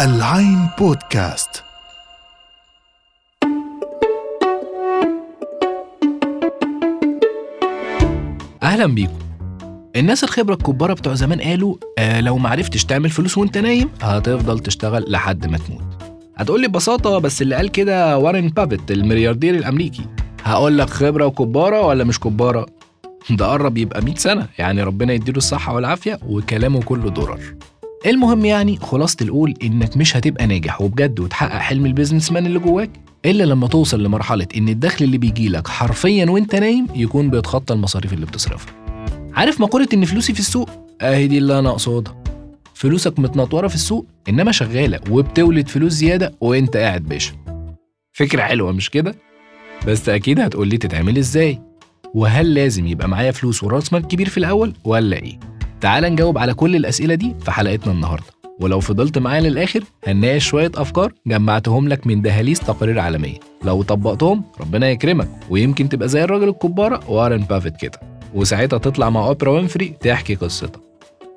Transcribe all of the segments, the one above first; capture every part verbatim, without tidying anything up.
العين بودكاست. أهلا بيكم. الناس الخبرة الكبارة بتوع زمان قالوا آه لو معرفتش تعمل فلوس وانت نايم هتفضل تشتغل لحد ما تموت. هتقولي ببساطة بس اللي قال كده وارن بافيت الملياردير الأمريكي. هقولك خبرة وكبارة ولا مش كبارة؟ ده قرب يبقى مئة سنة، يعني ربنا يديله الصحة والعافية، وكلامه كله ضرر. المهم يعني خلاصة القول إنك مش هتبقى ناجح وبجد وتحقق حلم البيزنس مان اللي جواك إلا لما توصل لمرحلة إن الدخل اللي بيجيلك حرفياً وإنت نايم يكون بيتخطى المصاريف اللي بتصرفها. عارف مقولة إن فلوسي في السوق؟ أهي دي اللي أنا أقصدها. فلوسك متنطورة في السوق إنما شغالة وبتولد فلوس زيادة وإنت قاعد باشا. فكرة حلوة مش كده؟ بس أكيد هتقولي تتعمل إزاي؟ وهل لازم يبقى معايا فلوس وراس مال كبير في الأول ولا إيه؟ تعال نجاوب على كل الأسئلة دي في حلقتنا النهاردة، ولو فضلت معايا للآخر هنناقش شوية أفكار جمعتهم لك من دهاليز تقارير عالمية، لو طبقتهم ربنا يكرمك ويمكن تبقى زي الراجل الكبارة وارن بافيت كده، وساعتها تطلع مع أوبرا وينفري تحكي قصتها.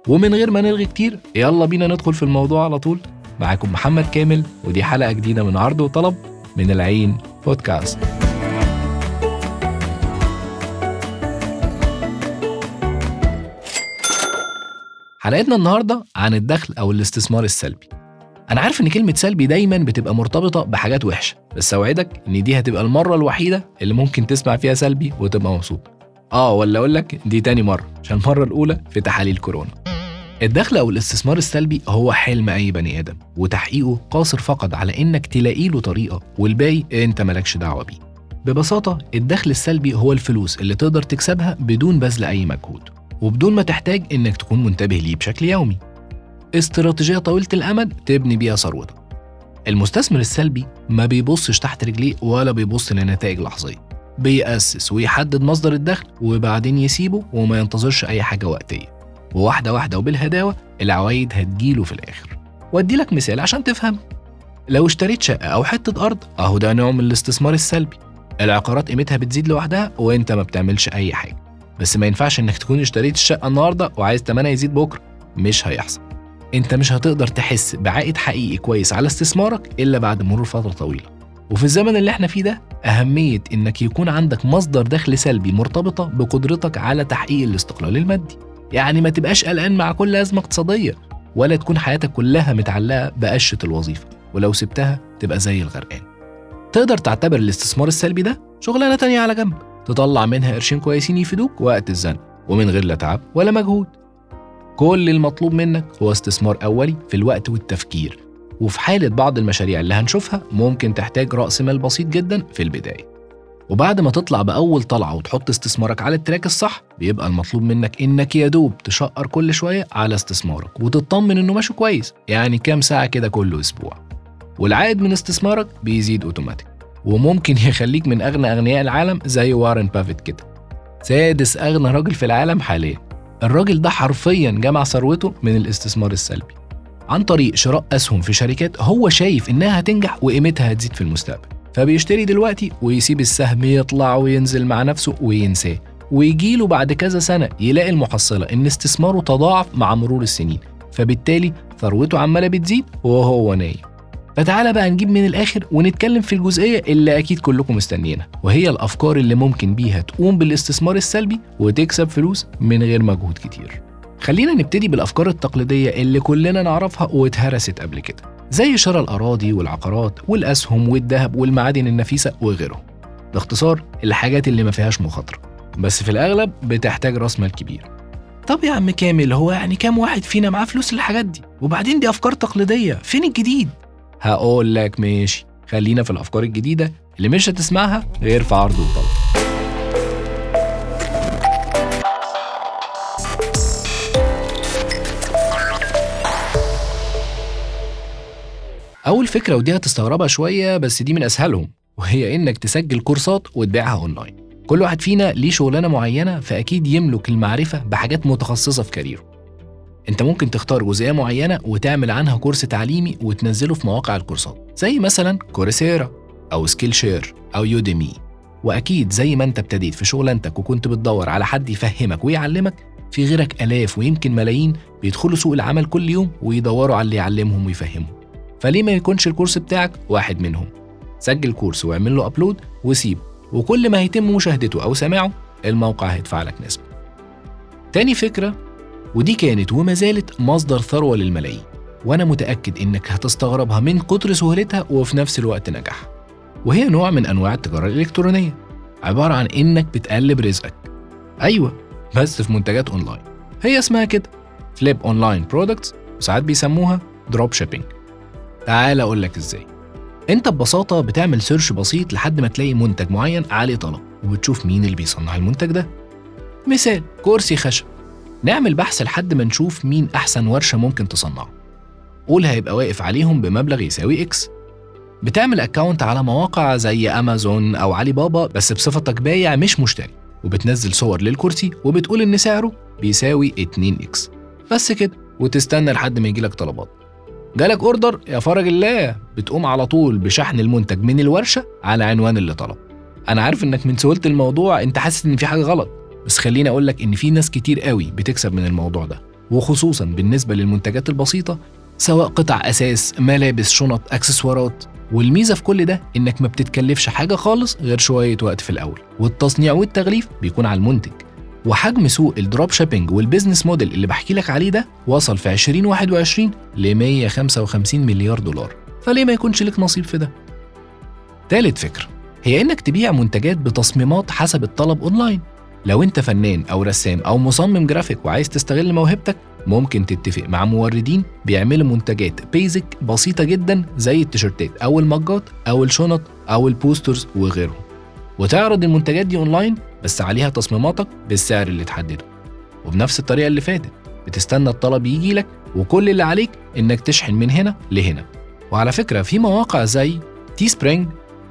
ومن غير ما نلغي كتير يلا بينا ندخل في الموضوع على طول. معاكم محمد كامل، ودي حلقة جديدة من عرض وطلب من العين بودكاست. حلقتنا النهاردة عن الدخل أو الاستثمار السلبي. أنا عارف إن كلمة سلبي دايماً بتبقى مرتبطة بحاجات وحشة، بس أوعدك إن دي هتبقى المرة الوحيدة اللي ممكن تسمع فيها سلبي وتبقى مبسوط. آه ولا أقولك دي تاني مرة، عشان المرة الأولى في تحاليل كورونا. الدخل أو الاستثمار السلبي هو حلم أي بني آدم، وتحقيقه قاصر فقط على إنك تلاقي له طريقة، والباقي أنت مالكش دعوة بيه. ببساطة الدخل السلبي هو الفلوس اللي تقدر تكسبها بدون بذل أي مجهود، وبدون ما تحتاج إنك تكون منتبه ليه بشكل يومي. استراتيجية طويلة الأمد تبني بيها ثروتك. المستثمر السلبي ما بيبصش تحت رجليه ولا بيبص لنتائج لحظية، بيأسس ويحدد مصدر الدخل وبعدين يسيبه وما ينتظرش أي حاجة وقتية، وواحدة واحدة وبالهداوة العوايد هتجيله في الآخر. وأدي لك مثال عشان تفهم. لو اشتريت شقة أو حتة أرض أهو ده نوع من الاستثمار السلبي. العقارات قيمتها بتزيد لوحدها وإنت ما بتعملش أي حاجة. بس ما ينفعش انك تكون اشتريت الشقة النهاردة وعايز تمنها يزيد بكرة، مش هيحصل. انت مش هتقدر تحس بعائد حقيقي كويس على استثمارك إلا بعد مرور فترة طويلة. وفي الزمن اللي احنا فيه ده أهمية انك يكون عندك مصدر دخل سلبي مرتبطة بقدرتك على تحقيق الاستقلال المادي. يعني ما تبقاش قلقان مع كل أزمة اقتصادية، ولا تكون حياتك كلها متعلقة بقشة الوظيفة، ولو سبتها تبقى زي الغرقان. تقدر تعتبر الاستثمار السلبي ده شغلانة تانية على جنب تطلع منها قرشين كويسين يفيدوك وقت الزنقة، ومن غير لا تعب ولا مجهود. كل المطلوب منك هو استثمار أولي في الوقت والتفكير، وفي حالة بعض المشاريع اللي هنشوفها ممكن تحتاج رأس مال بسيط جدا في البداية. وبعد ما تطلع بأول طلعة وتحط استثمارك على التراك الصح، بيبقى المطلوب منك إنك يدوب تشقر كل شوية على استثمارك وتطمن إنه ماشي كويس، يعني كام ساعة كده كل أسبوع، والعائد من استثمارك بيزيد أوتوماتيك وممكن يخليك من أغنى أغنياء العالم زي وارن بافيت كده، سادس أغنى راجل في العالم حاليا. الراجل ده حرفيا جمع ثروته من الاستثمار السلبي عن طريق شراء أسهم في شركات هو شايف إنها هتنجح وقيمتها هتزيد في المستقبل، فبيشتري دلوقتي ويسيب السهم يطلع وينزل مع نفسه وينساه، ويجيله بعد كذا سنة يلاقي المحصلة إن استثماره تضاعف مع مرور السنين، فبالتالي ثروته عمالة بتزيد وهو نايم. فتعالى بقى نجيب من الآخر ونتكلم في الجزئية اللي أكيد كلكم مستنيينها، وهي الأفكار اللي ممكن بيها تقوم بالاستثمار السلبي وتكسب فلوس من غير مجهود كتير. خلينا نبتدي بالأفكار التقليدية اللي كلنا نعرفها واتهرست قبل كده، زي شراء الأراضي والعقارات والأسهم والذهب والمعادن النفيسة وغيرهم. باختصار الحاجات اللي ما فيهاش مخاطرة، بس في الأغلب بتحتاج راس مال كبير. طب يا عم كامل، هو يعني كام واحد فينا معاه فلوس للحاجات دي؟ وبعدين دي أفكار تقليدية، فين الجديد؟ هقول لك ماشي، خلينا في الأفكار الجديدة اللي مش هتسمعها غير في عرض وطلب. أول فكرة ودي هتستغربها شوية بس دي من أسهلهم، وهي إنك تسجل كورسات وتبيعها أونلاين. كل واحد فينا ليه شغلانة معينة، فأكيد يملك المعرفة بحاجات متخصصة في كاريره. انت ممكن تختار جزئية معينة وتعمل عنها كورس تعليمي وتنزله في مواقع الكورسات زي مثلا كورسيرا أو سكيلشير أو يوديمي. وأكيد زي ما انت ابتديت في شغلانتك وكنت بتدور على حد يفهمك ويعلمك، في غيرك آلاف ويمكن ملايين بيدخلوا سوق العمل كل يوم ويدوروا على اللي يعلمهم ويفهمهم، فليه ما يكونش الكورس بتاعك واحد منهم؟ سجل كورس واعمل له أبلود وسيبه، وكل ما هيتم مشاهدته أو سماعه الموقع هيدفع لك نسبة. تاني فكرة، ودي كانت وما زالت مصدر ثروة للملايين، وأنا متأكد إنك هتستغربها من كتر سهولتها وفي نفس الوقت نجاحها، وهي نوع من أنواع التجارة الإلكترونية، عبارة عن إنك بتقلب رزقك. أيوة، بس في منتجات أونلاين. هي اسمها كده فليب أونلاين برودكتس، وساعات بيسموها دروب شيبينج. تعال أقولك إزاي. أنت ببساطة بتعمل سيرش بسيط لحد ما تلاقي منتج معين عليه طلب، وبتشوف مين اللي بيصنع المنتج ده. مثال كرسي خشب، نعمل بحث لحد ما نشوف مين أحسن ورشة ممكن تصنعه، قول هيبقى واقف عليهم بمبلغ يساوي إكس. بتعمل أكاونت على مواقع زي أمازون أو علي بابا بس بصفتك بايع مش مشتري، وبتنزل صور للكرسي وبتقول إن سعره بيساوي اتنين إكس بس كده، وتستنى لحد ما يجيلك طلبات. جالك أوردر، يا فرج الله، بتقوم على طول بشحن المنتج من الورشة على عنوان اللي طلب. أنا عارف إنك من سهولة الموضوع أنت حاسس إن في حاجة غلط، بس خليني أقولك إن في ناس كتير قوي بتكسب من الموضوع ده، وخصوصاً بالنسبة للمنتجات البسيطة، سواء قطع أساس، ملابس، شنط، أكسسوارات. والميزة في كل ده إنك ما بتتكلفش حاجة خالص غير شوية وقت في الأول، والتصنيع والتغليف بيكون على المنتج. وحجم سوق الدروب شيبينج والبيزنس موديل اللي بحكي لك عليه ده وصل في عشرين واحد وعشرين ل مية وخمسة وخمسين مليار دولار، فليه ما يكونش لك نصيب في ده؟ تالت فكرة هي إنك تبيع منتجات بتصميمات حسب الطلب أونلاين. لو أنت فنان أو رسام أو مصمم جرافيك وعايز تستغل موهبتك، ممكن تتفق مع موردين بيعملوا منتجات بيزك بسيطة جدا زي التيشيرتات أو المجات أو الشنط أو البوسترز وغيرهم، وتعرض المنتجات دي أونلاين بس عليها تصميماتك بالسعر اللي تحدده. وبنفس الطريقة اللي فاتت بتستنى الطلب يجي لك، وكل اللي عليك إنك تشحن من هنا لهنا. وعلى فكرة في مواقع زي تيسبرينج،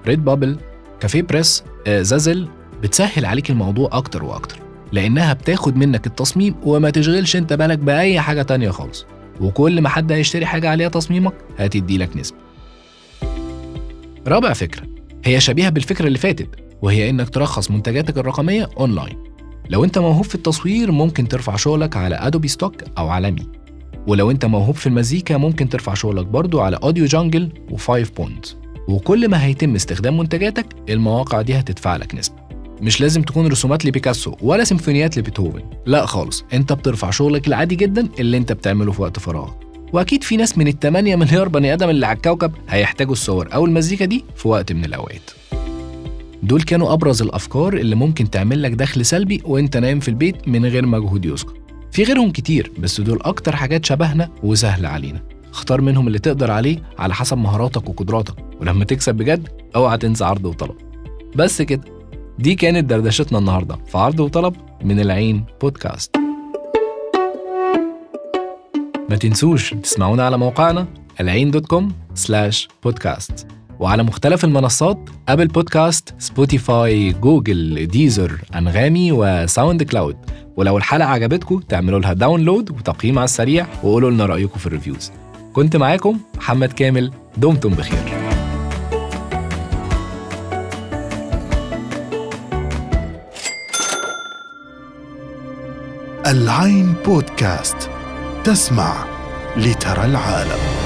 ريدبابل، كافيه بريس، زازل بتسهل عليك الموضوع أكتر وأكتر، لأنها بتاخد منك التصميم وما تشغلش انت بالك بأي حاجة تانية خالص، وكل ما حد هيشتري حاجة عليها تصميمك هتدي لك نسبة. رابع فكرة هي شبيهة بالفكرة اللي فاتت، وهي إنك ترخص منتجاتك الرقمية أونلاين. لو أنت موهوب في التصوير ممكن ترفع شغلك على أدوبي ستوك أو على مي، ولو أنت موهوب في المزيكا ممكن ترفع شغلك برضو على أوديو جانجل وفايف بوند. وكل ما هيتم استخدام منتجاتك المواقع دي هتدفع لك نسبة. مش لازم تكون رسومات لبيكاسو ولا سيمفونيات لبيتهوفن، لا خالص، انت بترفع شغلك العادي جدا اللي انت بتعمله في وقت فراغ. واكيد في ناس من التمانية مليار بني ادم اللي على الكوكب هيحتاجوا الصور او المزيكا دي في وقت من الاوقات. دول كانوا ابرز الافكار اللي ممكن تعمل لك دخل سلبي وانت نايم في البيت من غير مجهود يذكر. في غيرهم كتير بس دول اكتر حاجات شبهنا وسهله علينا، اختار منهم اللي تقدر عليه على حسب مهاراتك وقدراتك، ولما تكسب بجد اوعى تنسى عرض وطلب. بس كده، دي كانت دردشتنا النهاردة في عرض وطلب من العين بودكاست. ما تنسوش تسمعونا على موقعنا العين دوت كوم سلاش بودكاست، وعلى مختلف المنصات أبل بودكاست، سبوتيفاي، جوجل، ديزر، أنغامي وساوند كلاود. ولو الحلقة عجبتكم تعملوا لها داونلود وتقييم على السريع، وقولوا لنا رأيكم في الريفيوز. كنت معاكم محمد كامل، دمتم بخير. العين بودكاست، تسمع لترى العالم.